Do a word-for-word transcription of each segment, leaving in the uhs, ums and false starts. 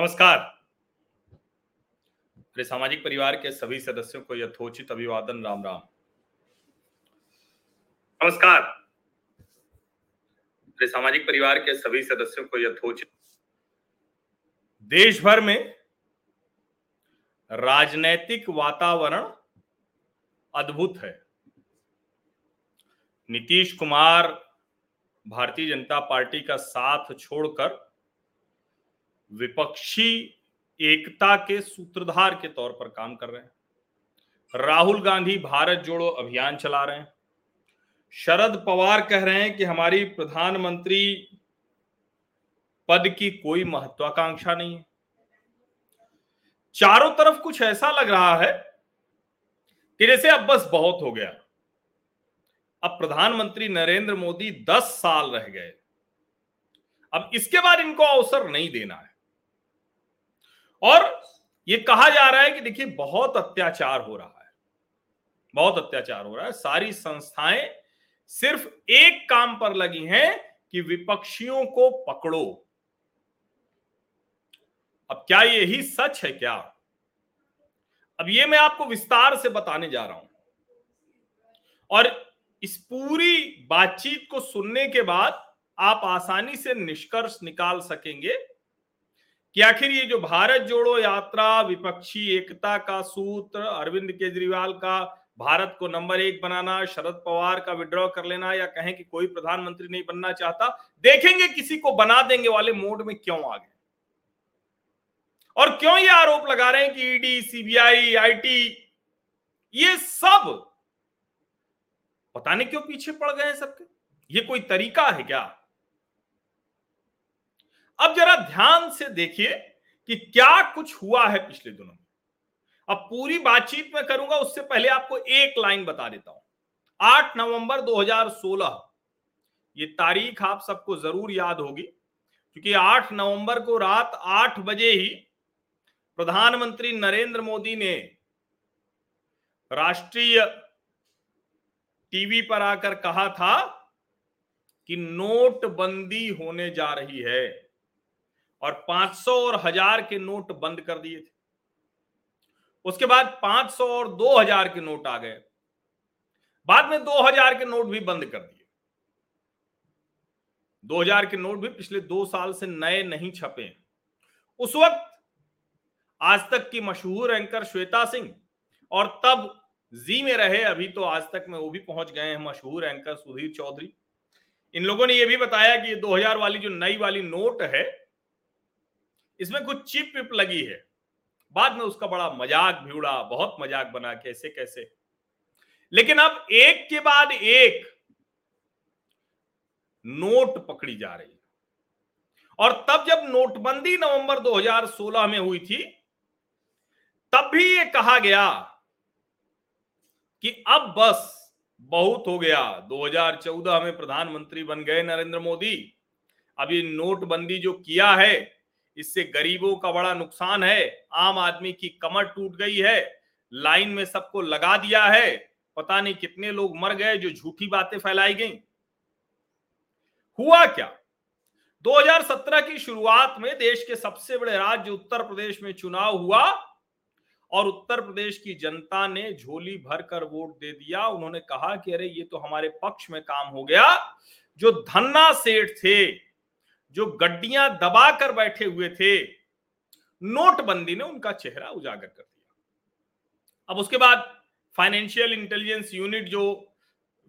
नमस्कार। मेरे सामाजिक परिवार के सभी सदस्यों को यथोचित अभिवादन, राम राम। नमस्कार। मेरे सामाजिक परिवार के सभी सदस्यों को यथोचित। देश भर में राजनैतिक वातावरण अद्भुत है। नीतीश कुमार भारतीय जनता पार्टी का साथ छोड़कर विपक्षी एकता के सूत्रधार के तौर पर काम कर रहे हैं। राहुल गांधी भारत जोड़ो अभियान चला रहे हैं। शरद पवार कह रहे हैं कि हमारी प्रधानमंत्री पद की कोई महत्वाकांक्षा नहीं है। चारों तरफ कुछ ऐसा लग रहा है कि जैसे अब बस बहुत हो गया। अब प्रधानमंत्री नरेंद्र मोदी दस साल रह गए, अब इसके बाद इनको अवसर नहीं देना है। और ये कहा जा रहा है कि देखिए बहुत अत्याचार हो रहा है, बहुत अत्याचार हो रहा है। सारी संस्थाएं सिर्फ एक काम पर लगी हैं कि विपक्षियों को पकड़ो। अब क्या यही सच है क्या? अब ये मैं आपको विस्तार से बताने जा रहा हूं। और इस पूरी बातचीत को सुनने के बाद आप आसानी से निष्कर्ष निकाल सकेंगे कि आखिर ये जो भारत जोड़ो यात्रा, विपक्षी एकता का सूत्र, अरविंद केजरीवाल का भारत को नंबर एक बनाना, शरद पवार का विड्रॉ कर लेना, या कहें कि कोई प्रधानमंत्री नहीं बनना चाहता, देखेंगे किसी को बना देंगे वाले मोड में क्यों आ गए और क्यों ये आरोप लगा रहे हैं कि ईडी, सीबीआई, आईटी, ये सब पता नहीं क्यों पीछे पड़ गए हैं सबके। ये कोई तरीका है क्या? अब जरा ध्यान से देखिए कि क्या कुछ हुआ है पिछले दिनों में। अब पूरी बातचीत मैं करूंगा, उससे पहले आपको एक लाइन बता देता हूं। आठ नवंबर दो हज़ार सोलह, ये तारीख आप सबको जरूर याद होगी, क्योंकि आठ नवंबर को रात आठ बजे ही प्रधानमंत्री नरेंद्र मोदी ने राष्ट्रीय टीवी पर आकर कहा था कि नोटबंदी होने जा रही है, और पांच सौ और हजार के नोट बंद कर दिए थे। उसके बाद पांच सौ और दो हज़ार के नोट आ गए, बाद में दो हज़ार के नोट भी बंद कर दिए। दो हज़ार के नोट भी पिछले दो साल से नए नहीं छपे। उस वक्त आज तक की मशहूर एंकर श्वेता सिंह, और तब जी में रहे, अभी तो आज तक में वो भी पहुंच गए हैं, मशहूर एंकर सुधीर चौधरी, इन लोगों ने यह भी बताया कि ये दो हज़ार वाली जो नई वाली नोट है, इसमें कुछ चिप विप लगी है। बाद में उसका बड़ा मजाक भी उड़ा, बहुत मजाक बना, कैसे कैसे। लेकिन अब एक के बाद एक नोट पकड़ी जा रही है। और तब जब नोटबंदी नवंबर दो हज़ार सोलह में हुई थी, तब भी ये कहा गया कि अब बस बहुत हो गया। दो हज़ार चौदह में प्रधानमंत्री बन गए नरेंद्र मोदी। अब ये नोटबंदी जो किया है, इससे गरीबों का बड़ा नुकसान है, आम आदमी की कमर टूट गई है, लाइन में सबको लगा दिया है, पता नहीं कितने लोग मर गए जो झूठी बातें फैलाई गई। हुआ क्या? दो हज़ार सत्रह की शुरुआत में देश के सबसे बड़े राज्य उत्तर प्रदेश में चुनाव हुआ, और उत्तर प्रदेश की जनता ने झोली भर कर वोट दे दिया। उन्होंने कहा कि अरे ये तो हमारे पक्ष में काम हो गया। जो धन्ना सेठ थे, जो गड्डियां दबा कर बैठे हुए थे, नोटबंदी ने उनका चेहरा उजागर कर दिया। अब उसके बाद फाइनेंशियल इंटेलिजेंस यूनिट जो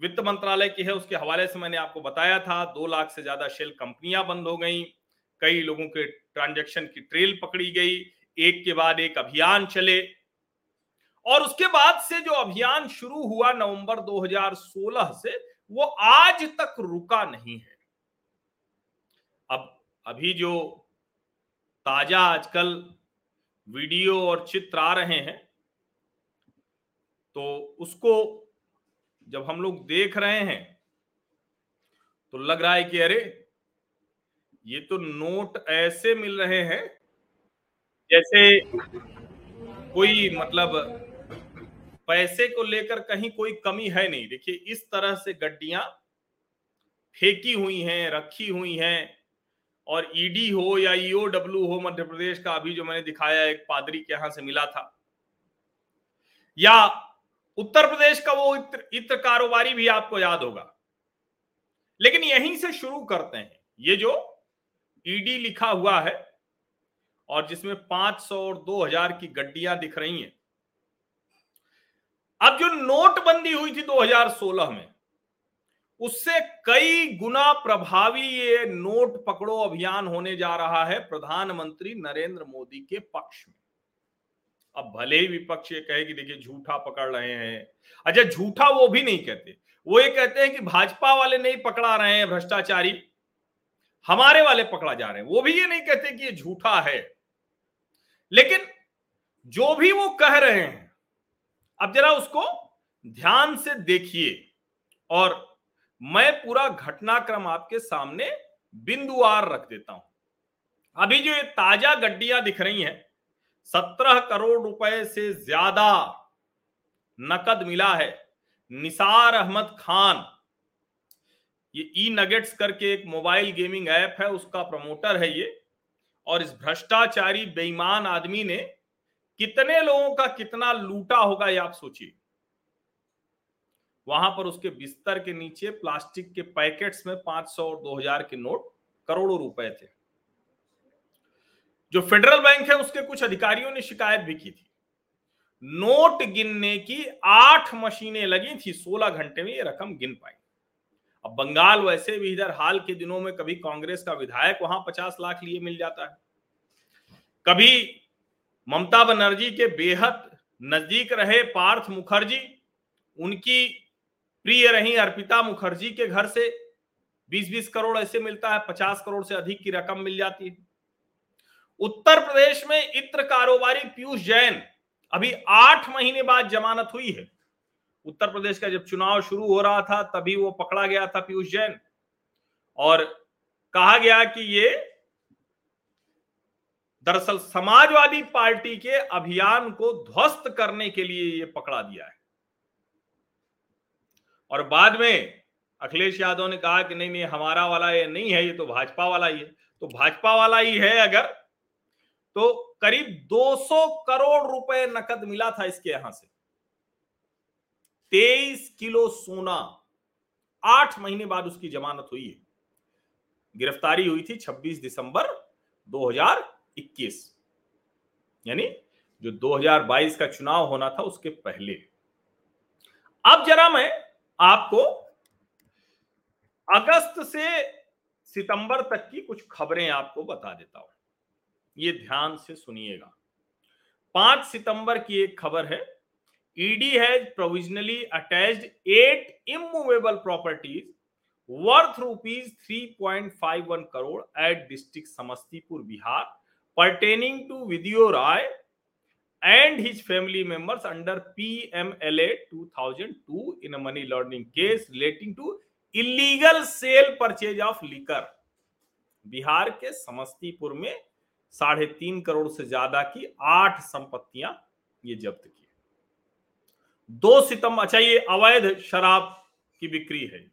वित्त मंत्रालय की है, उसके हवाले से मैंने आपको बताया था, दो लाख से ज्यादा शेल कंपनियां बंद हो गई, कई लोगों के ट्रांजैक्शन की ट्रेल पकड़ी गई, एक के बाद एक अभियान चले। और उसके बाद से जो अभियान शुरू हुआ नवंबर दो हज़ार सोलह से, वो आज तक रुका नहीं है। अब अभी जो ताजा आजकल वीडियो और चित्र आ रहे हैं, तो उसको जब हम लोग देख रहे हैं तो लग रहा है कि अरे ये तो नोट ऐसे मिल रहे हैं जैसे कोई मतलब पैसे को लेकर कहीं कोई कमी है नहीं। देखिए इस तरह से गड्डियां फेंकी हुई हैं, रखी हुई हैं, और ईडी हो या ईओडब्ल्यू हो, मध्य प्रदेश का अभी जो मैंने दिखाया एक पादरी के यहां से मिला था, या उत्तर प्रदेश का वो इत्र, इत्र कारोबारी भी आपको याद होगा। लेकिन यहीं से शुरू करते हैं। ये जो ईडी लिखा हुआ है और जिसमें पांच सौ और दो हज़ार की गड्डियां दिख रही हैं। अब जो नोटबंदी हुई थी दो हज़ार सोलह में, उससे कई गुना प्रभावी ये नोट पकड़ो अभियान होने जा रहा है प्रधानमंत्री नरेंद्र मोदी के पक्ष में। अब भले ही विपक्ष ये कहे कि देखिए झूठा पकड़ रहे हैं। अच्छा, झूठा वो भी नहीं कहते, वो ये कहते हैं कि भाजपा वाले नहीं पकड़ा रहे हैं भ्रष्टाचारी, हमारे वाले पकड़ा जा रहे हैं। वो भी ये नहीं कहते कि ये झूठा है। लेकिन जो भी वो कह रहे हैं, अब जरा उसको ध्यान से देखिए और मैं पूरा घटनाक्रम आपके सामने बिंदुवार रख देता हूं। अभी जो ये ताजा गड्डियां दिख रही हैं, सत्रह करोड़ रुपए से ज्यादा नकद मिला है। निसार अहमद खान, ये ई नगेट्स करके एक मोबाइल गेमिंग ऐप है, उसका प्रमोटर है ये, और इस भ्रष्टाचारी बेईमान आदमी ने कितने लोगों का कितना लूटा होगा ये आप सोचिए। वहां पर उसके बिस्तर के नीचे प्लास्टिक के पैकेट्स में पांच सौ और दो हज़ार के नोट करोड़ों रुपए थे। जो फेडरल बैंक है उसके कुछ अधिकारियों ने शिकायत भी की थी। नोट गिनने की आठ मशीनें लगी थी, सोलह घंटे में ये रकम गिन पाई। अब बंगाल वैसे भी इधर हाल के दिनों में कभी कांग्रेस का विधायक वहां पचास लाख लिए मिल जाता है, कभी ममता बनर्जी के बेहद नजदीक रहे पार्थ मुखर्जी, उनकी प्रिय रही अर्पिता मुखर्जी के घर से बीस बीस करोड़ ऐसे मिलता है, पचास करोड़ से अधिक की रकम मिल जाती है। उत्तर प्रदेश में इत्र कारोबारी पीयूष जैन, अभी आठ महीने बाद जमानत हुई है। उत्तर प्रदेश का जब चुनाव शुरू हो रहा था तभी वो पकड़ा गया था पीयूष जैन, और कहा गया कि ये दरअसल समाजवादी पार्टी के अभियान को ध्वस्त करने के लिए ये पकड़ा दिया है। और बाद में अखिलेश यादव ने कहा कि नहीं नहीं हमारा वाला ये नहीं है, ये तो भाजपा वाला ही है। तो भाजपा वाला ही है अगर, तो करीब दो सौ करोड़ रुपए नकद मिला था इसके यहां से। तेईस किलो सोना, आठ महीने बाद उसकी जमानत हुई है। गिरफ्तारी हुई थी छब्बीस दिसंबर दो हज़ार इक्कीस, यानी जो दो हज़ार बाईस का चुनाव होना था उसके पहले। अब जरा मैं आपको अगस्त से सितंबर तक की कुछ खबरें आपको बता देता हूं, ये ध्यान से सुनिएगा। पांच सितंबर की एक खबर है, ED has provisionally attached eight immovable properties worth rupees तीन पॉइंट पाँच एक crore at district Samastipur Bihar pertaining to video Rai and his family members under P M L A two thousand two in a money laundering case relating to illegal sale purchase of liquor। Bihar के समस्तीपुर में साढ़े तीन करोड़ से ज्यादा की आठ संपत्तियां ये जब्त की। दो सितंबर अच्छा ये अवैध शराब की बिक्री है।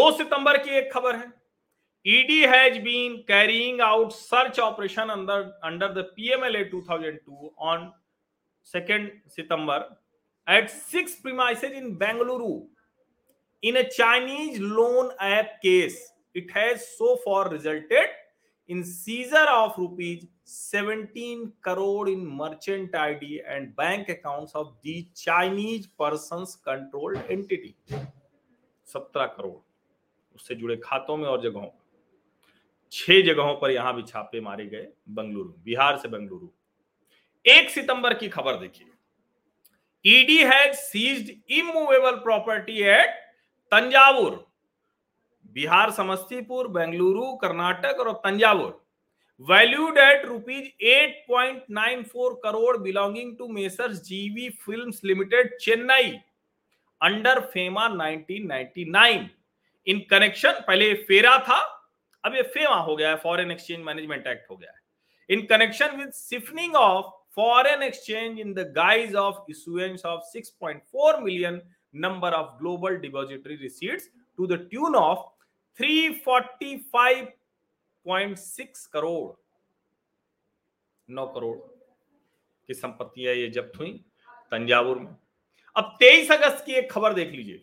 दो सितंबर की एक खबर है, E D has been carrying out search operation under under the P M L A two thousand two on second September at six premises in Bengaluru in a Chinese loan app case. It has so far resulted in seizure of rupees seventeen crore in merchant I D and bank accounts of the Chinese persons controlled entity. सत्रह करोड़ उससे जुड़े खातों में और जगहों छह जगहों पर यहां भी छापे मारे गए बेंगलुरु, बिहार से बेंगलुरु। एक सितंबर की खबर देखिए, ED had seized immovable property at Thanjavur, Bihar Samastipur, Bengaluru, Karnataka और तंजावुर वैल्यूड एट रुपीज आठ पॉइंट नौ चार crore belonging to messrs GV films limited Chennai under FEMA nineteen ninety nine in connection. पहले फेरा था, अब ये फेमा हो गया है, फॉरेन एक्सचेंज मैनेजमेंट एक्ट हो गया है। In connection with siphoning of foreign exchange in the guise of issuance of six point four million number of global depository receipts to the tune of three forty five एक point छह करोड़ नौ करोड़ की संपत्तियां ये जब्त हुई तंजावुर में। अब तेईस अगस्त की एक खबर देख लीजिए।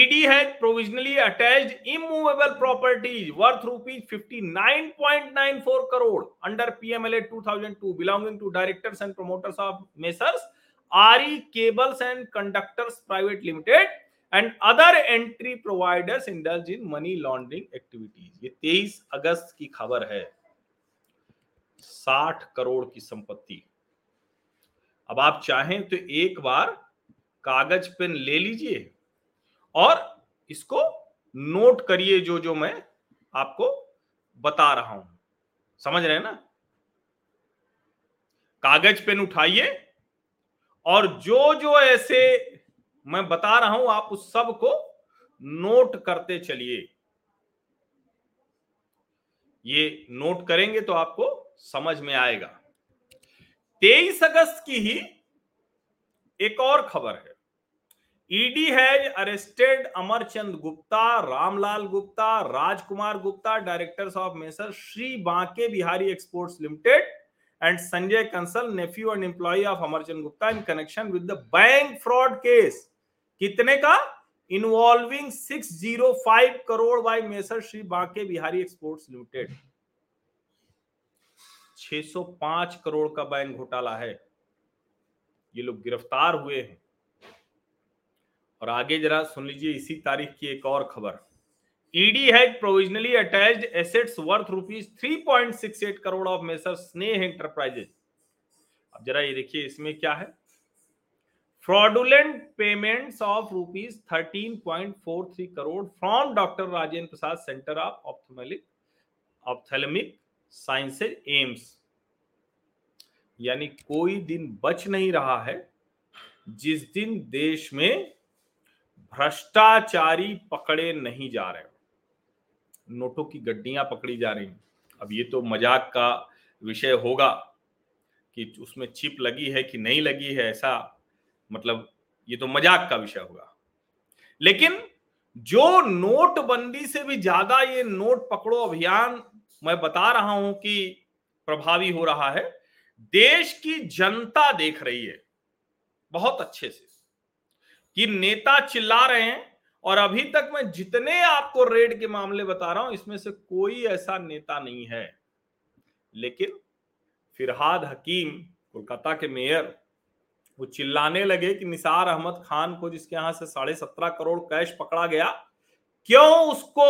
ईडी है provisionally attached immovable properties worth rupees उनसठ पॉइंट नौ चार करोड़ अंडर पीएमएलए दो हज़ार दो belonging to directors and promoters of messrs Aari cables and conductors private limited and other entry providers indulge in money laundering activities. ये तेईस अगस्त की खबर है। साठ करोड़ की संपत्ति। अब आप चाहें तो एक बार कागज पेन ले लीजिए और इसको नोट करिए, जो जो मैं आपको बता रहा हूं, समझ रहे हैं ना। कागज पेन उठाइए और जो जो ऐसे मैं बता रहा हूं आप उस सब को नोट करते चलिए। ये नोट करेंगे तो आपको समझ में आएगा। तेईस अगस्त की ही एक और खबर है। ED has arrested Amarchand Gupta, Ramlal Gupta, Rajkumar Gupta, directors of messrs Shri Banke Bihari exports limited and Sanjay Kansal, nephew and employee of Amarchand Gupta in connection with the bank fraud case. कितने का? Involving छह सौ पाँच crore by Messrs. Shri Banke Bihari Exports Limited. छह सौ पाँच करोड़ का bank घोटाला है। ये लोग गिरफ्तार हुए हैं। और आगे जरा सुन लीजिए इसी तारीख की एक और खबर। ED had provisionally attached assets worth rupees तीन पॉइंट छह आठ crore of measure Sneh enterprises. अब जरा ये देखिए इसमें क्या है। फ्रॉडुलेंट पेमेंट्स ऑफ रुपीज तेरह पॉइंट चार तीन crore from doctor Rajendra Prasad centre of ophthalmic ophthalmic sciences AIIMS. यानी कोई दिन बच नहीं रहा है जिस दिन देश में भ्रष्टाचारी पकड़े नहीं जा रहे, नोटों की गड्डियां पकड़ी जा रही हैं। अब ये तो मजाक का विषय होगा कि उसमें चिप लगी है कि नहीं लगी है, ऐसा मतलब ये तो मजाक का विषय होगा। लेकिन जो नोटबंदी से भी ज्यादा ये नोट पकड़ो अभियान मैं बता रहा हूं कि प्रभावी हो रहा है, देश की जनता देख रही है बहुत अच्छे से कि नेता चिल्ला रहे हैं। और अभी तक मैं जितने आपको रेड के मामले बता रहा हूं इसमें से कोई ऐसा नेता नहीं है। लेकिन फिरहाद हकीम कोलकाता के मेयर वो चिल्लाने लगे कि निसार अहमद खान को जिसके यहां से साढ़े सत्रह करोड़ कैश पकड़ा गया, क्यों उसको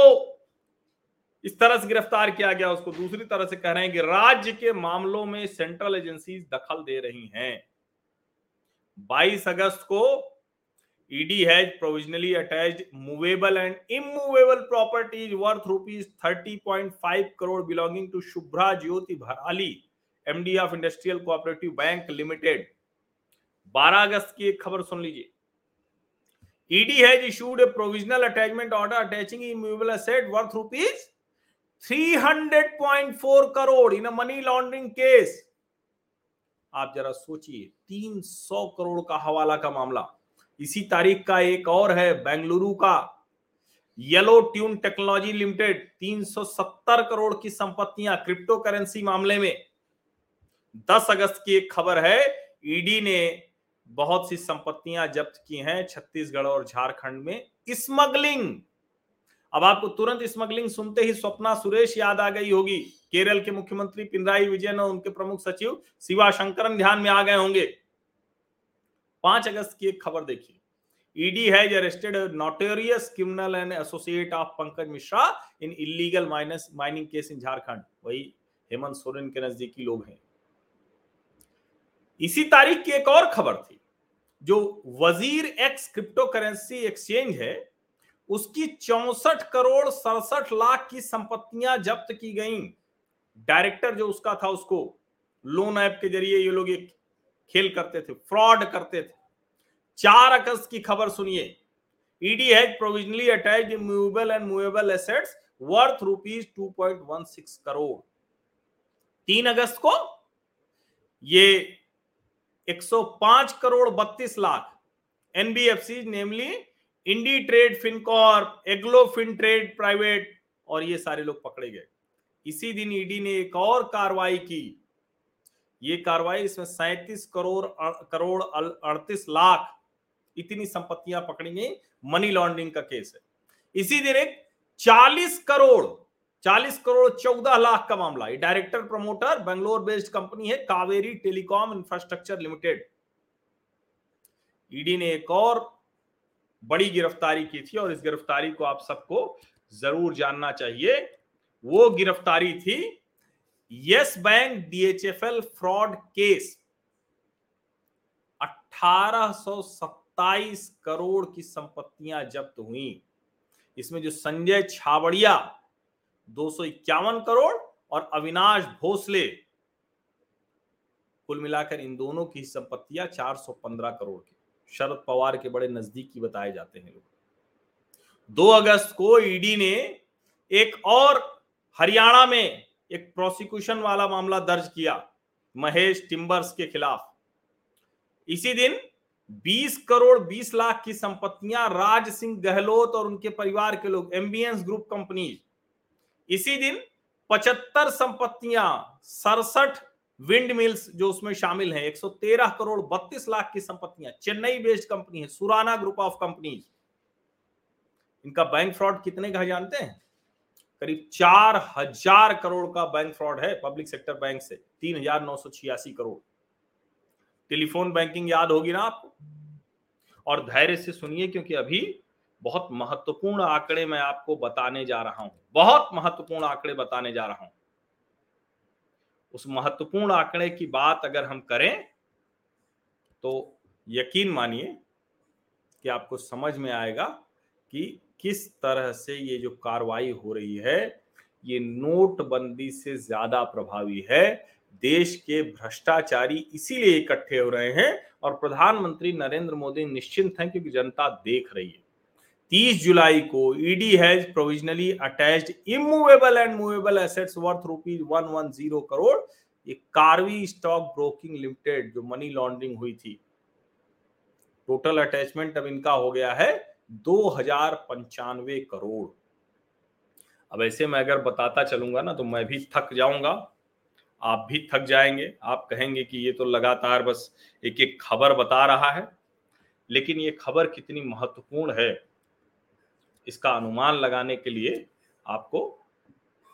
इस तरह से गिरफ्तार किया गया। उसको दूसरी तरह से कह रहे हैं कि राज्य के मामलों में सेंट्रल एजेंसीज दखल दे रही हैं। बाईस अगस्त को ED has provisionally attached movable and immovable properties worth rupees तीस पॉइंट पाँच crore belonging to Shubhra Jyoti Bharali, MD of industrial cooperative bank limited. बारह अगस्त की एक खबर सुन लीजिए। ED has issued a provisional attachment order attaching immovable asset worth rupees तीन सौ पॉइंट चार crore in a money laundering case. आप जरा सोचिए, तीन सौ करोड़ का हवाला का मामला। इसी तारीख का एक और है, बेंगलुरु का येलो ट्यून टेक्नोलॉजी लिमिटेड तीन सौ सत्तर करोड़ की संपत्तियां क्रिप्टो करेंसी मामले में। दस अगस्त की एक खबर है। ईडी ने बहुत सी संपत्तियां जब्त की हैं छत्तीसगढ़ और झारखंड में। स्मगलिंग, अब आपको तुरंत स्मगलिंग सुनते ही स्वप्ना सुरेश याद आ गई होगी। केरल के मुख्यमंत्री पिनराई विजयन और उनके प्रमुख सचिव शिवाशंकर ध्यान में आ गए होंगे। पांच अगस्त की एक खबर देखिए। ED has arrested notorious criminal and associate of Pankaj Mishra in illegal mining case in Jharkhand. वही हेमंत सोरेन के नजदीकी लोग हैं। इसी तारीख की एक और खबर थी। जो वजीर एक्स क्रिप्टो करेंसी एक्सचेंज है उसकी चौसठ करोड़ सड़सठ लाख की संपत्तियां जब्त की गई। डायरेक्टर जो उसका था उसको लोन ऐप के जरिए ये लोग एक खेल करते थे, फ्रॉड करते थे। चार अगस्त की खबर सुनिए। ED has provisionally attached movable and movable assets worth rupees दो पॉइंट एक छह करोड़। तीन अगस्त को ये एक सौ पाँच करोड़ बत्तीस lakh NBFC namely Indi Trade, Fincorp, Aglo Fin Trade private और ये सारे लोग पकड़े गए। इसी दिन ईडी ने एक और कार्रवाई की। ये कार्रवाई, इसमें सैंतीस करोड़ करोड़ अड़तीस लाख इतनी संपत्तियां पकड़ी गई, मनी लॉन्ड्रिंग का केस है। इसी दिन एक चालीस करोड़ चालीस करोड़ चौदह लाख का मामला, ये director promoter Bangalore based company है Kaveri telecom infrastructure limited. ED ने एक और बड़ी गिरफ्तारी की थी और इस गिरफ्तारी को आप सबको जरूर जानना चाहिए। वो गिरफ्तारी थी Yes Bank DHFL fraud case. अठारह सौ सत्ताईस करोड़ की संपत्तियां जब्त हुई। इसमें जो संजय छावड़िया दो सौ इक्यावन करोड़ और अविनाश भोसले, कुल मिलाकर इन दोनों की संपत्तियां चार सौ पंद्रह करोड़ की, शरद पवार के बड़े नजदीकी बताए जाते हैं लोग। दो अगस्त को ईडी ने एक और हरियाणा में एक प्रोसिक्यूशन वाला मामला दर्ज किया महेश टिम्बर्स के खिलाफ। इसी दिन बीस करोड़ बीस लाख की संपत्तियां राज सिंह गहलोत और उनके परिवार के लोग, एम्बियंस ग्रुप कंपनीज। इसी दिन पचहत्तर संपत्तियां, सड़सठ विंड मिल्स जो उसमें शामिल हैं, एक सौ तेरह करोड़ बत्तीस लाख की संपत्तियां, चेन्नई बेस्ड कंपनी है सुराना ग्रुप ऑफ कंपनीज। इनका बैंक फ्रॉड कितने का जानते हैं? करीब चार हजार करोड़ का बैंक फ्रॉड है पब्लिक सेक्टर बैंक से, तीन हजार नौ सौ छियासी करोड़। टेलीफोन बैंकिंग याद होगी ना आपको? और धैर्य से सुनिए क्योंकि अभी बहुत महत्वपूर्ण आंकड़े मैं आपको बताने जा रहा हूं, बहुत महत्वपूर्ण आंकड़े बताने जा रहा हूं। उस महत्वपूर्ण आंकड़े की बात अगर हम करें तो यकीन मानिए कि आपको समझ में आएगा कि किस तरह से ये जो कार्रवाई हो रही है ये नोटबंदी से ज्यादा प्रभावी है। देश के भ्रष्टाचारी इसीलिए इकट्ठे हो रहे हैं और प्रधानमंत्री नरेंद्र मोदी निश्चिंत हैं क्योंकि जनता देख रही है। तीस जुलाई को ED has provisionally attached immovable and movable assets worth rupees एक सौ दस करोड़, ये कार्वी स्टॉक ब्रोकिंग लिमिटेड जो मनी लॉन्ड्रिंग हुई थी। टोटल अटैचमेंट अब इनका हो गया है दो हजार पंचानवे करोड़। अब ऐसे मैं अगर बताता चलूंगा ना तो मैं भी थक जाऊंगा, आप भी थक जाएंगे। आप कहेंगे कि ये तो लगातार बस एक एक खबर बता रहा है, लेकिन ये खबर कितनी महत्वपूर्ण है इसका अनुमान लगाने के लिए आपको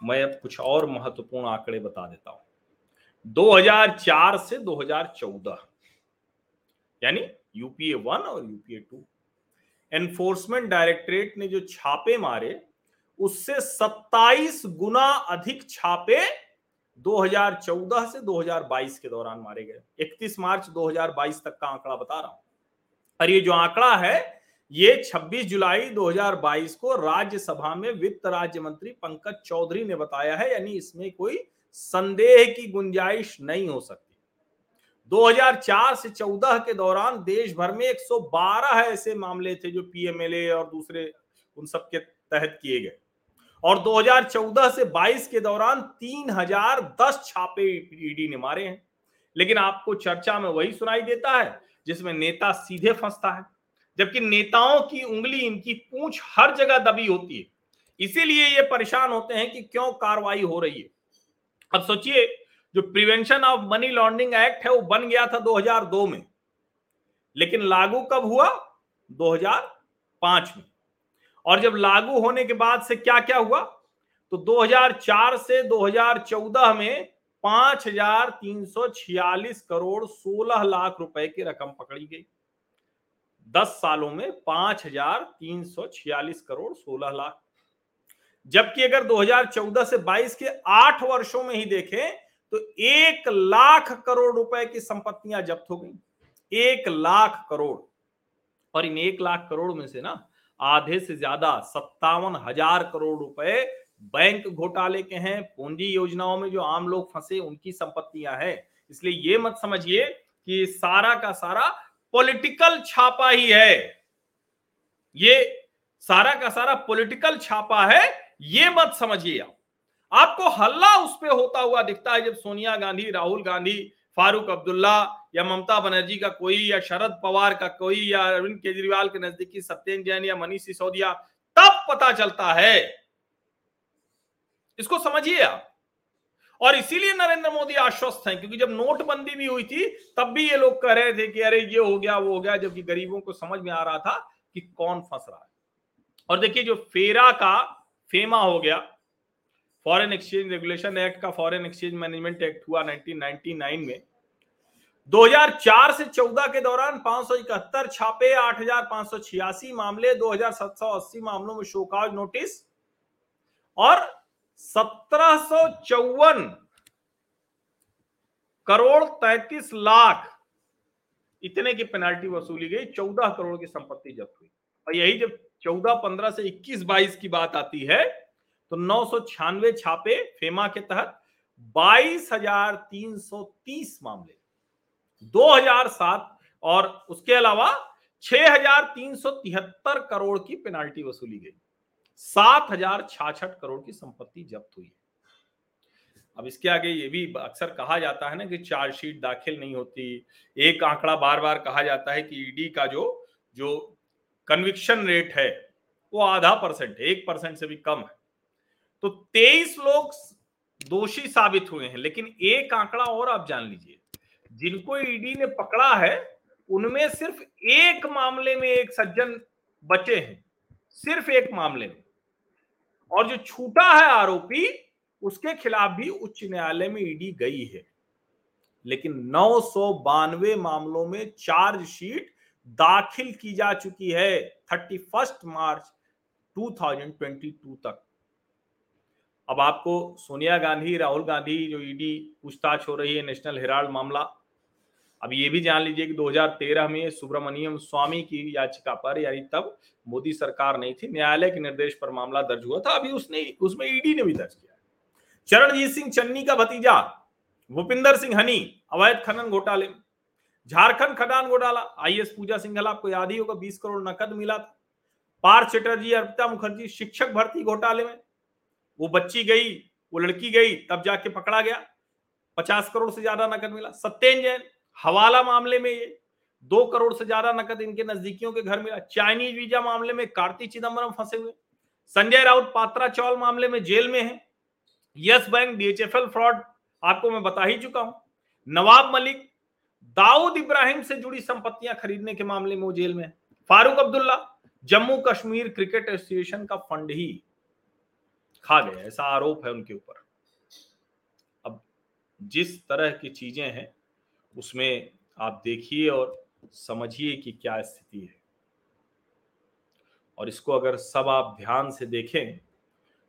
मैं अब कुछ और महत्वपूर्ण आंकड़े बता देता हूं। दो हजार चार से दो हजार चौदह, यानी यूपीए वन और यूपीए टू, एनफोर्समेंट डायरेक्टरेट ने जो छापे मारे उससे सत्ताईस गुना अधिक छापे दो हजार चौदह से दो हजार बाईस के दौरान मारे गए। इकतीस मार्च दो हजार बाईस तक का आंकड़ा बता रहा हूं। और ये जो आंकड़ा है ये छब्बीस जुलाई दो हजार बाईस को राज्यसभा में वित्त राज्य मंत्री पंकज चौधरी ने बताया है, यानी इसमें कोई संदेह की गुंजाइश नहीं हो सकती। दो हजार चार से चौदह के दौरान देश भर में एक सौ बारह ऐसे मामले थे जो पीएमएलए और दूसरे उन सब के तहत किए गए, और दो हजार चौदह से बाईस के दौरान तीन हजार दस छापे ईडी ने मारे हैं। लेकिन आपको चर्चा में वही सुनाई देता है जिसमें नेता सीधे फंसता है, जबकि नेताओं की उंगली, इनकी पूंछ हर जगह दबी होती है। इसीलिए ये परेशान होते हैं कि क्यों कार्रवाई हो रही है। अब सोचिए, जो prevention of money laundering act है वो बन गया था दो हजार दो में, लेकिन लागू कब हुआ? दो हजार पाँच में। और जब लागू होने के बाद से क्या क्या हुआ, तो दो हजार चार से दो हजार चौदह में पाँच हजार तीन सौ छियालीस करोड़ सोलह लाख रुपए की रकम पकड़ी गई। दस सालों में पाँच हजार तीन सौ छियालीस करोड़ सोलह लाख। जबकि अगर दो हजार चौदह से बाईस के आठ वर्षों में ही देखें तो एक लाख करोड़ रुपए की संपत्तियां जब्त हो गई, एक लाख करोड़। और इन एक लाख करोड़ में से ना आधे से ज्यादा सत्तावन हजार करोड़ रुपए बैंक घोटाले के हैं, पूंजी योजनाओं में जो आम लोग फंसे उनकी संपत्तियां हैं। इसलिए ये मत समझिए कि सारा का सारा पॉलिटिकल छापा ही है, ये सारा का सारा पॉलिटिकल छापा है, ये मत समझिए आप। आपको हल्ला उस पे होता हुआ दिखता है जब सोनिया गांधी, राहुल गांधी, फारूक अब्दुल्ला या ममता बनर्जी का कोई, या शरद पवार का कोई, या अरविंद केजरीवाल के नजदीकी सत्येंद्र जैन या मनीष सिसोदिया, तब पता चलता है। इसको समझिए आप। और इसीलिए नरेंद्र मोदी आश्वस्त हैं, क्योंकि जब नोटबंदी भी हुई थी तब भी ये लोग कह रहे थे कि अरे ये हो गया वो हो गया, जबकि गरीबों को समझ में आ रहा था कि कौन फंस रहा है। और देखिए जो फेरा का फेमा हो गया, फॉरेन एक्सचेंज रेगुलेशन एक्ट का फॉरेन एक्सचेंज मैनेजमेंट एक्ट हुआ नाइनटीन निन्यानवे में। दो हज़ार चार से चौदह के दौरान पाँच सौ इकहत्तर छापे, आठ हज़ार पाँच सौ छियासी मामले, दो हज़ार सात सौ अस्सी मामलों में शोकॉज नोटिस और सत्रह सौ चौवन करोड़ तैतीस लाख इतने की पेनाल्टी वसूली गई, चौदह करोड़ की संपत्ति जब्त हुई। और यही जब चौदह पंद्रह से इक्कीस बाईस की बात आती है तो नौ सौ छियानवे छापे फेमा के तहत, बाईस हजार तीन सौ तीस मामले दो हज़ार सात, और उसके अलावा छह हज़ार तीन सौ तिहत्तर करोड़ की पेनाल्टी वसूली गई, सात हज़ार छियासठ करोड़ की संपत्ति जब्त हुई। अब इसके आगे ये भी अक्सर कहा जाता है ना कि चार्जशीट दाखिल नहीं होती। एक आंकड़ा बार बार कहा जाता है कि ईडी का जो जो कन्विक्शन रेट है वो आधा परसेंट है, एक परसेंट से भी कम है। तो तेईस लोग दोषी साबित हुए हैं, लेकिन एक आंकड़ा और आप जान लीजिए, जिनको ईडी ने पकड़ा है उनमें सिर्फ एक मामले में एक सज्जन बचे हैं, सिर्फ एक मामले में। और जो छूटा है आरोपी उसके खिलाफ भी उच्च न्यायालय में ईडी गई है, लेकिन नौ सौ बानवे मामलों में चार्जशीट दाखिल की जा चुकी है इकतीस मार्च दो हज़ार बाईस तक। अब आपको सोनिया गांधी, राहुल गांधी जो ईडी पूछताछ हो रही है, नेशनल हेराल्ड मामला। अब ये भी जान लीजिए कि दो हज़ार तेरह में सुब्रमण्यम स्वामी की याचिका पर, यानी तब मोदी सरकार नहीं थी, न्यायालय के निर्देश पर मामला दर्ज हुआ था। अभी उसने उसमें ईडी ने भी दर्ज किया। चरणजीत सिंह चन्नी का भतीजा भूपिंदर सिंह हनी अवैध खनन घोटाले में, झारखंड खदान घोटाला, आईएएस पूजा सिंघल आपको याद ही होगा, बीस करोड़ नकद मिला था। पार्थ चटर्जी, अर्पिता मुखर्जी शिक्षक भर्ती घोटाले में, वो बच्ची गई, वो लड़की गई तब जाके पकड़ा गया, पचास करोड़ से ज्यादा नकद मिला। सत्येंद्र जैन हवाला मामले में ये दो करोड़ से ज्यादा नकद इनके नजदीकियों के घर मिला। चाइनीज वीजा मामले में कार्ति चिदम्बरम फंसे हुए, संजय राउत पात्रा चौल मामले में जेल में है। यस बैंक डीएचएफएल फ्रॉड आपको मैं बता ही चुका हूं। नवाब मलिक, दाऊद इब्राहिम से जुड़ी संपत्तियां खरीदने के मामले में वो जेल में है। फारूक अब्दुल्ला जम्मू कश्मीर क्रिकेट एसोसिएशन का फंड ही खा गए, ऐसा आरोप है उनके ऊपर। अब जिस तरह की चीजें हैं उसमें आप देखिए और समझिए कि क्या स्थिति है। और इसको अगर सब आप ध्यान से देखें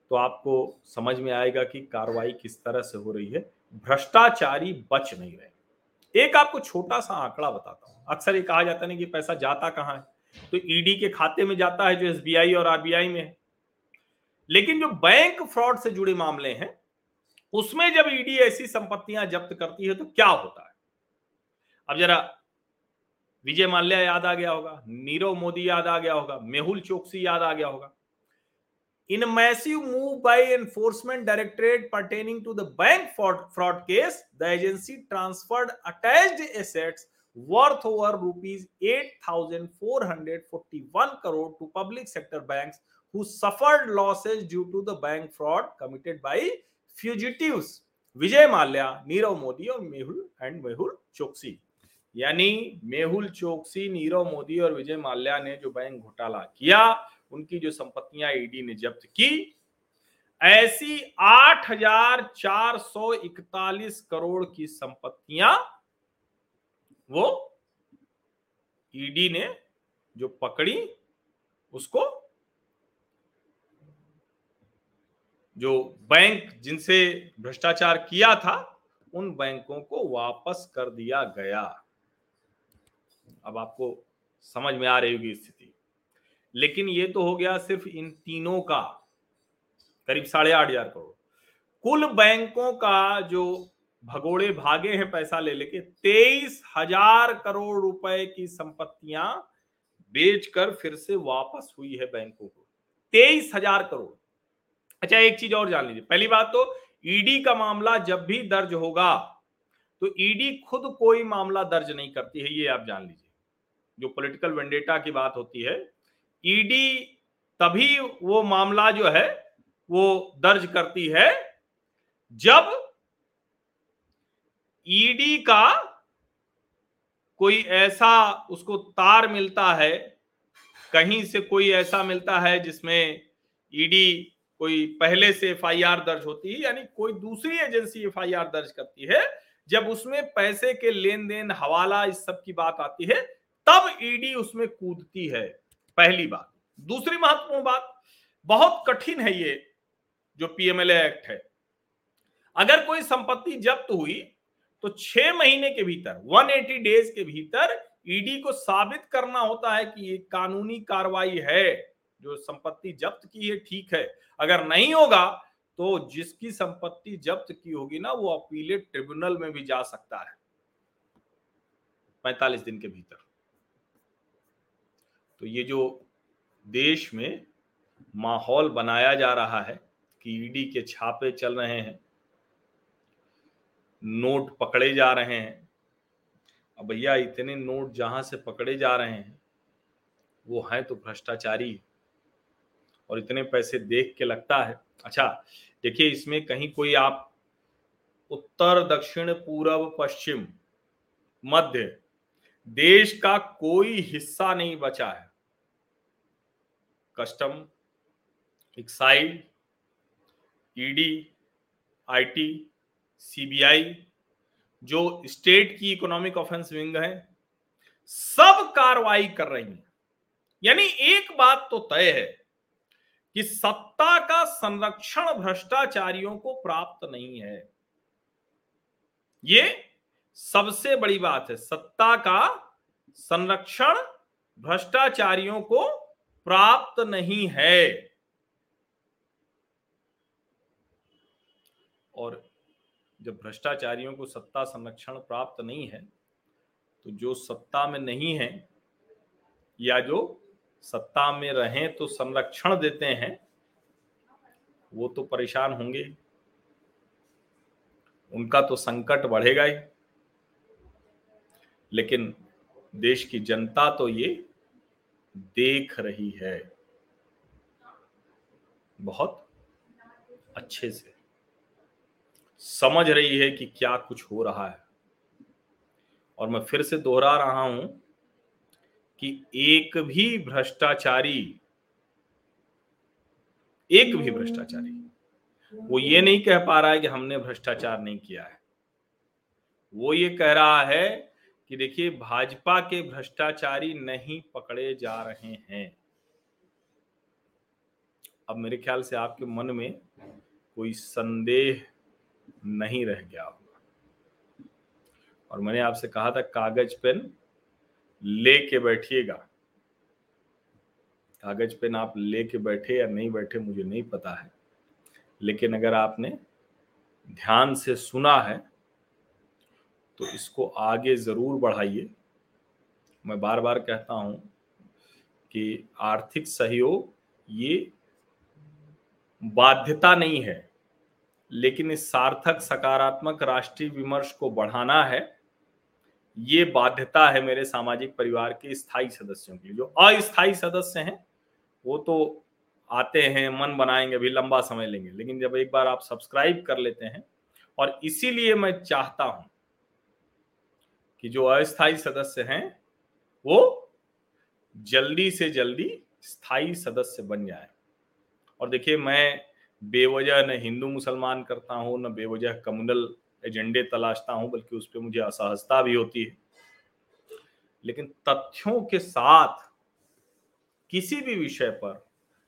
तो आपको समझ में आएगा कि कार्रवाई किस तरह से हो रही है, भ्रष्टाचारी बच नहीं रहे। एक आपको छोटा सा आंकड़ा बताता हूँ। अक्सर ये कहा जाता है कि पैसा जाता कहाँ है, तो ईडी के खाते में जाता है जो एसबीआई और आरबीआई में है। लेकिन जो बैंक फ्रॉड से जुड़े मामले हैं उसमें जब ईडी ऐसी संपत्तियां जब्त करती है तो क्या होता है। अब जरा विजय माल्या याद आ गया होगा, नीरव मोदी याद आ गया होगा, मेहुल चौकसी याद आ गया होगा। In massive move by enforcement directorate pertaining to the bank fraud case, the agency transferred attached assets worth over rupees eight thousand four hundred forty one crore to public sector banks who suffered losses due to the bank fraud committed by fugitives Vijay Mallya, Nirav Modi और Mehul and Mehul चौकसी। यानी मेहुल चौकसी, नीरव मोदी और विजय माल्या ने जो bank घोटाला किया, उनकी जो संपत्तियां ईडी ने जब्त की, ऐसी आठ हज़ार चार सौ इकतालीस करोड़ की संपत्तियां वो ईडी ने जो पकड़ी उसको जो बैंक जिनसे भ्रष्टाचार किया था उन बैंकों को वापस कर दिया गया। अब आपको समझ में आ रही होगी स्थिति। लेकिन ये तो हो गया सिर्फ इन तीनों का, करीब साढ़े आठ हजार करोड़। कुल बैंकों का जो भगोड़े भागे हैं पैसा ले लेके, तेईस हजार करोड़ रुपए की संपत्तियां बेचकर फिर से वापस हुई है बैंकों को, तेईस हजार करोड़। अच्छा एक चीज और जान लीजिए, पहली बात तो ईडी का मामला जब भी दर्ज होगा तो ईडी खुद कोई मामला दर्ज नहीं करती है, ये आप जान लीजिए। जो पॉलिटिकल वेंडेटा की बात होती है, ईडी तभी वो मामला जो है वो दर्ज करती है जब ईडी का कोई ऐसा उसको तार मिलता है, कहीं से कोई ऐसा मिलता है जिसमें ईडी कोई पहले से एफआईआर दर्ज होती है, यानी कोई दूसरी एजेंसी एफआईआर दर्ज करती है। जब उसमें पैसे के लेन देन, हवाला, इस सब की बात आती है तब ईडी उसमें कूदती है। पहली बात। दूसरी महत्वपूर्ण बात, बहुत कठिन है ये जो पीएमएलए एक्ट है। अगर कोई संपत्ति जब्त हुई तो छह महीने के भीतर, एक सौ अस्सी डेज के भीतर ईडी को साबित करना होता है कि ये कानूनी कार्रवाई है, जो संपत्ति जब्त की है ठीक है। अगर नहीं होगा तो जिसकी संपत्ति जब्त की होगी ना, वो अपीलेट ट्रिब्यूनल में भी जा सकता है पैंतालीस दिन के भीतर। तो ये जो देश में माहौल बनाया जा रहा है कि ईडी के छापे चल रहे हैं, नोट पकड़े जा रहे हैं। अब भैया इतने नोट जहां से पकड़े जा रहे हैं वो हैं तो भ्रष्टाचारी, और इतने पैसे देख के लगता है। अच्छा देखिए, इसमें कहीं कोई आप उत्तर, दक्षिण, पूर्व, पश्चिम, मध्य, देश का कोई हिस्सा नहीं बचा है। Custom, excise, ED, IT, CBI, जो स्टेट की इकोनॉमिक ऑफेंस विंग है, सब कार्रवाई कर रही है। यानी एक बात तो तय है कि सत्ता का संरक्षण भ्रष्टाचारियों को प्राप्त नहीं है। ये सबसे बड़ी बात है, सत्ता का संरक्षण भ्रष्टाचारियों को प्राप्त नहीं है। और जब भ्रष्टाचारियों को सत्ता संरक्षण प्राप्त नहीं है तो जो सत्ता में नहीं है या जो सत्ता में रहें तो संरक्षण देते हैं, वो तो परेशान होंगे, उनका तो संकट बढ़ेगा ही। लेकिन देश की जनता तो ये देख रही है बहुत अच्छे से, समझ रही है कि क्या कुछ हो रहा है। और मैं फिर से दोहरा रहा हूं कि एक भी भ्रष्टाचारी एक भी भ्रष्टाचारी वो ये नहीं कह पा रहा है कि हमने भ्रष्टाचार नहीं किया है। वो ये कह रहा है कि देखिए भाजपा के भ्रष्टाचारी नहीं पकड़े जा रहे हैं। अब मेरे ख्याल से आपके मन में कोई संदेह नहीं रह गया होगा। और मैंने आपसे कहा था कागज पेन लेके बैठिएगा। कागज पेन आप लेके बैठे या नहीं बैठे मुझे नहीं पता है, लेकिन अगर आपने ध्यान से सुना है तो इसको आगे जरूर बढ़ाइए। मैं बार बार कहता हूं कि आर्थिक सहयोग ये बाध्यता नहीं है, लेकिन इस सार्थक सकारात्मक राष्ट्रीय विमर्श को बढ़ाना है, ये बाध्यता है मेरे सामाजिक परिवार के स्थायी सदस्यों के लिए। जो अस्थायी सदस्य हैं वो तो आते हैं, मन बनाएंगे भी, लंबा समय लेंगे, लेकिन जब एक बार आप सब्सक्राइब कर लेते हैं, और इसीलिए मैं चाहता हूं कि जो अस्थायी सदस्य हैं वो जल्दी से जल्दी स्थायी सदस्य बन जाए। और देखिए मैं बेवजह न हिंदू मुसलमान करता हूं, न बेवजह कम्युनल एजेंडे तलाशता हूं, बल्कि उस पर मुझे असहजता भी होती है। लेकिन तथ्यों के साथ किसी भी विषय पर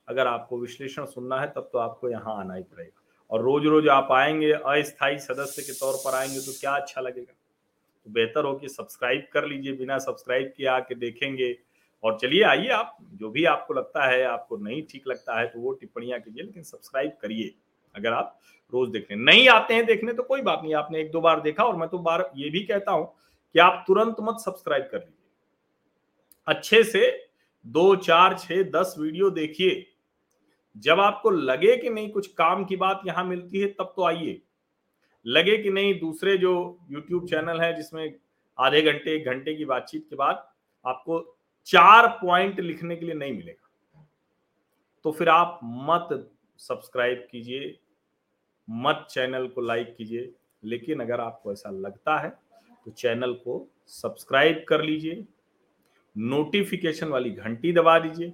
अगर आपको विश्लेषण सुनना है तब तो आपको यहाँ आना ही पड़ेगा। और रोज रोज आप आएंगे, अस्थायी सदस्य के तौर पर आएंगे तो क्या अच्छा लगेगा। तो बेहतर हो कि सब्सक्राइब कर लीजिए, बिना सब्सक्राइब किए आके देखेंगे। और चलिए आइए, आप जो भी आपको लगता है, आपको नहीं ठीक लगता है तो वो टिप्पणियां कीजिए, लेकिन सब्सक्राइब करिए। अगर आप रोज देखने नहीं आते हैं देखने तो कोई बात नहीं, आपने एक दो बार देखा। और मैं तो बार ये भी कहता हूं कि आप तुरंत मत सब्सक्राइब कर लीजिए, अच्छे से दो चार छह दस वीडियो देखिए। जब आपको लगे कि नहीं कुछ काम की बात यहाँ मिलती है तब तो आइए, लगे कि नहीं दूसरे जो यूट्यूब चैनल है जिसमें आधे घंटे एक घंटे की बातचीत के बाद आपको चार पॉइंट लिखने के लिए नहीं मिलेगा तो फिर आप मत सब्सक्राइब कीजिए, मत चैनल को लाइक कीजिए, लेकिन अगर आपको ऐसा लगता है तो चैनल को सब्सक्राइब कर लीजिए, नोटिफिकेशन वाली घंटी दबा दीजिए,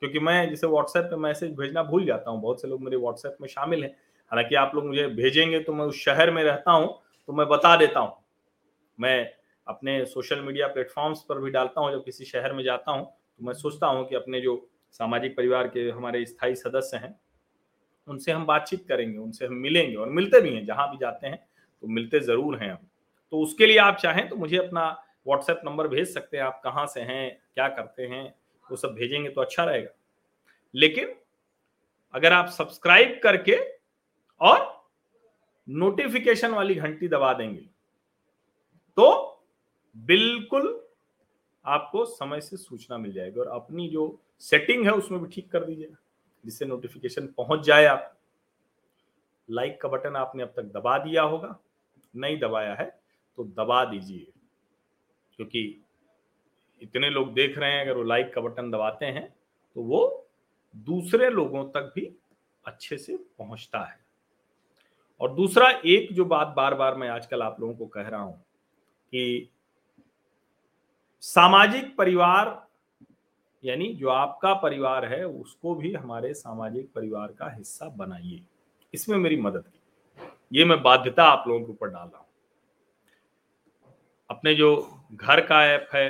क्योंकि मैं जैसे व्हाट्सएप पे मैसेज भेजना भूल जाता हूँ। बहुत से लोग मेरे व्हाट्सएप में शामिल हैं, हालांकि आप लोग मुझे भेजेंगे तो मैं उस शहर में रहता हूँ तो मैं बता देता हूँ। मैं अपने सोशल मीडिया प्लेटफॉर्म्स पर भी डालता हूँ, जब किसी शहर में जाता हूँ तो मैं सोचता हूँ कि अपने जो सामाजिक परिवार के हमारे स्थायी सदस्य हैं उनसे हम बातचीत करेंगे, उनसे हम मिलेंगे, और मिलते भी हैं, जहाँ भी जाते हैं तो मिलते ज़रूर हैं हम। तो उसके लिए आप चाहें तो मुझे अपना व्हाट्सएप नंबर भेज सकते हैं, आप कहाँ से हैं, क्या करते हैं, वो सब भेजेंगे तो अच्छा रहेगा। लेकिन अगर आप सब्सक्राइब करके और नोटिफिकेशन वाली घंटी दबा देंगे तो बिल्कुल आपको समय से सूचना मिल जाएगी, और अपनी जो सेटिंग है उसमें भी ठीक कर दीजिएगा जिससे नोटिफिकेशन पहुंच जाए। आप लाइक का बटन आपने अब तक दबा दिया होगा, नहीं दबाया है तो दबा दीजिए, क्योंकि इतने लोग देख रहे हैं, अगर वो लाइक का बटन दबाते हैं तो वो दूसरे लोगों तक भी अच्छे से पहुंचता है। और दूसरा, एक जो बात बार बार मैं आजकल आप लोगों को कह रहा हूं कि सामाजिक परिवार यानी जो आपका परिवार है उसको भी हमारे सामाजिक परिवार का हिस्सा बनाइए। इसमें मेरी मदद की, ये मैं बाध्यता आप लोगों के ऊपर डाल रहा हूं। अपने जो घर का ऐप है,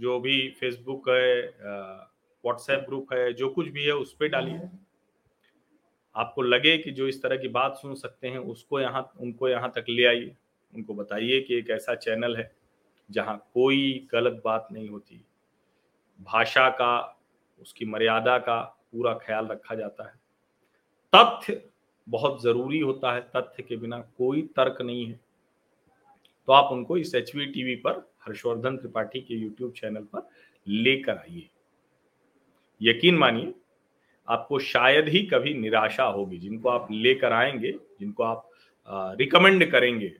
जो भी फेसबुक है, व्हाट्सएप ग्रुप है, जो कुछ भी है उस पर डालिए। आपको लगे कि जो इस तरह की बात सुन सकते हैं उसको यहाँ उनको यहाँ तक ले आइए, उनको बताइए कि एक ऐसा चैनल है जहाँ कोई गलत बात नहीं होती, भाषा का, उसकी मर्यादा का पूरा ख्याल रखा जाता है, तथ्य बहुत ज़रूरी होता है, तथ्य के बिना कोई तर्क नहीं है। तो आप उनको इस एचवी टीवी पर, हर्षवर्धन त्रिपाठी के यूट्यूब चैनल पर लेकर आइए। यकीन मानिए आपको शायद ही कभी निराशा होगी। जिनको आप लेकर आएंगे, जिनको आप रिकमेंड करेंगे,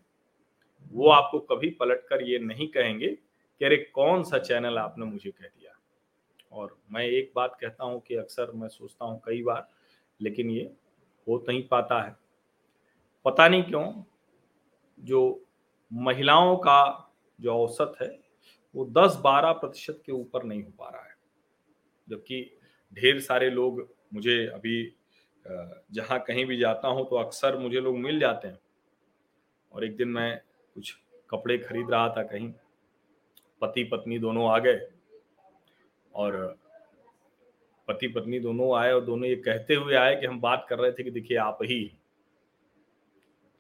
वो आपको कभी पलटकर ये नहीं कहेंगे कि अरे कौन सा चैनल आपने मुझे कह दिया। और मैं एक बात कहता हूँ कि अक्सर मैं सोचता हूँ कई बार, लेकिन ये हो नहीं पाता है, पता नहीं क्यों। जो महिलाओं का जो औसत है वो दस बारह प्रतिशत के ऊपर नहीं हो पा रहा है, जबकि ढेर सारे लोग मुझे, अभी जहाँ कहीं भी जाता हूँ तो अक्सर मुझे लोग मिल जाते हैं। और एक दिन मैं कुछ कपड़े खरीद रहा था कहीं, पति पत्नी दोनों आ गए, और पति पत्नी दोनों आए और दोनों ये कहते हुए आए कि हम बात कर रहे थे कि देखिए आप ही।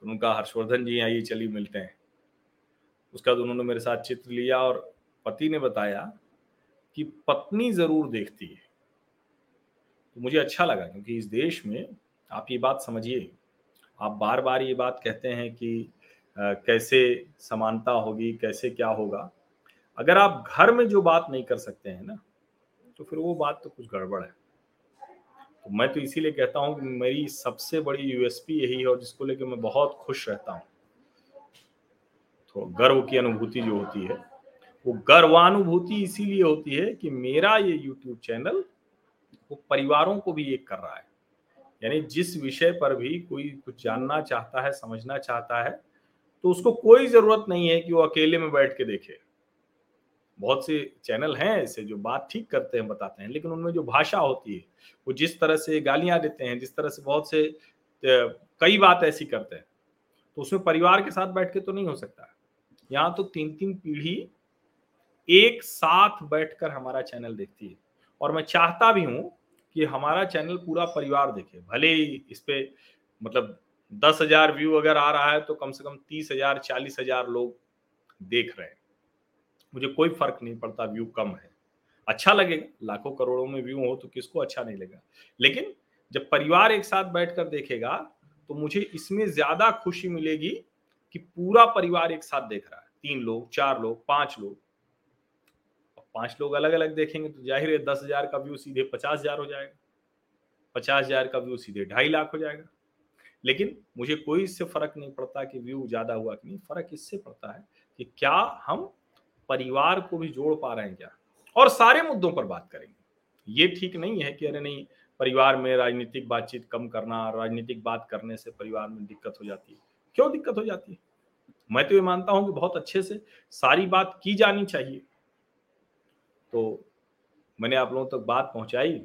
तो उनका हर्षवर्धन जी आइए चलिए मिलते हैं। उसका उन्होंने मेरे साथ चित्र लिया और पति ने बताया कि पत्नी जरूर देखती है। तो मुझे अच्छा लगा, क्योंकि इस देश में आप ये बात समझिए, आप बार बार ये बात कहते हैं कि आ, कैसे समानता होगी, कैसे क्या होगा। अगर आप घर में जो बात नहीं कर सकते हैं ना, तो फिर वो बात तो कुछ गड़बड़ है। तो मैं तो इसीलिए कहता हूँ कि मेरी सबसे बड़ी यूएसपी यही है, और जिसको लेकर मैं बहुत खुश रहता हूँ। तो गर्व की अनुभूति जो होती है, वो गर्वानुभूति इसीलिए होती है कि मेरा ये यूट्यूब चैनल वो परिवारों को भी एक कर रहा है। यानी जिस विषय पर भी कोई कुछ जानना चाहता है, समझना चाहता है, तो उसको कोई ज़रूरत नहीं है कि वो अकेले में बैठ के देखे। बहुत से चैनल हैं ऐसे जो बात ठीक करते हैं, बताते हैं, लेकिन उनमें जो भाषा होती है, वो जिस तरह से गालियाँ देते हैं, जिस तरह से बहुत से कई बात ऐसी करते हैं, तो उसमें परिवार के साथ बैठ के तो नहीं हो सकता। यहाँ तो तीन तीन पीढ़ी एक साथ बैठकर हमारा चैनल देखती है, और मैं चाहता भी हूँ कि हमारा चैनल पूरा परिवार देखे। भले ही इस पे मतलब दस हजार व्यू अगर आ रहा है तो कम से कम तीस हजार चालीस हजार लोग देख रहे हैं, मुझे कोई फर्क नहीं पड़ता व्यू कम है, अच्छा लगेगा। लाखों करोड़ों में व्यू हो तो किसको अच्छा नहीं लगेगा, लेकिन जब परिवार एक साथ बैठकर देखेगा तो मुझे इसमें ज्यादा खुशी मिलेगी कि पूरा परिवार एक साथ देख रहा है। तीन लोग, चार लोग, पांच लोग, पांच लोग अलग अलग देखेंगे तो जाहिर है दस हजार का व्यू सीधे पचास हजार हो जाएगा, पचास हजार का व्यू सीधे ढाई लाख हो जाएगा। लेकिन मुझे कोई इससे फर्क नहीं पड़ता कि व्यू ज्यादा हुआ कि नहीं, फर्क इससे पड़ता है कि क्या हम परिवार को भी जोड़ पा रहे हैं क्या। और सारे मुद्दों पर बात करेंगे, ये ठीक नहीं है कि अरे नहीं परिवार में राजनीतिक बातचीत कम करना, राजनीतिक बात करने से परिवार में दिक्कत हो जाती है। क्यों दिक्कत हो जाती है? मैं तो ये मानता हूं कि बहुत अच्छे से सारी बात की जानी चाहिए। तो मैंने आप लोगों तक बात पहुंचाई।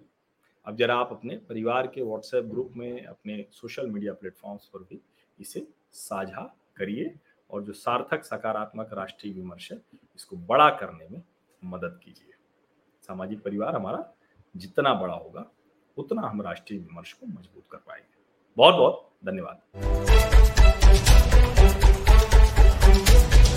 अब जरा आप अपने परिवार के व्हाट्सएप ग्रुप में, अपने सोशल मीडिया प्लेटफॉर्म्स पर भी इसे साझा करिए और जो सार्थक सकारात्मक राष्ट्रीय विमर्श है इसको बड़ा करने में मदद कीजिए। सामाजिक परिवार हमारा जितना बड़ा होगा उतना हम राष्ट्रीय विमर्श को मजबूत कर पाएंगे। बहुत बहुत धन्यवाद।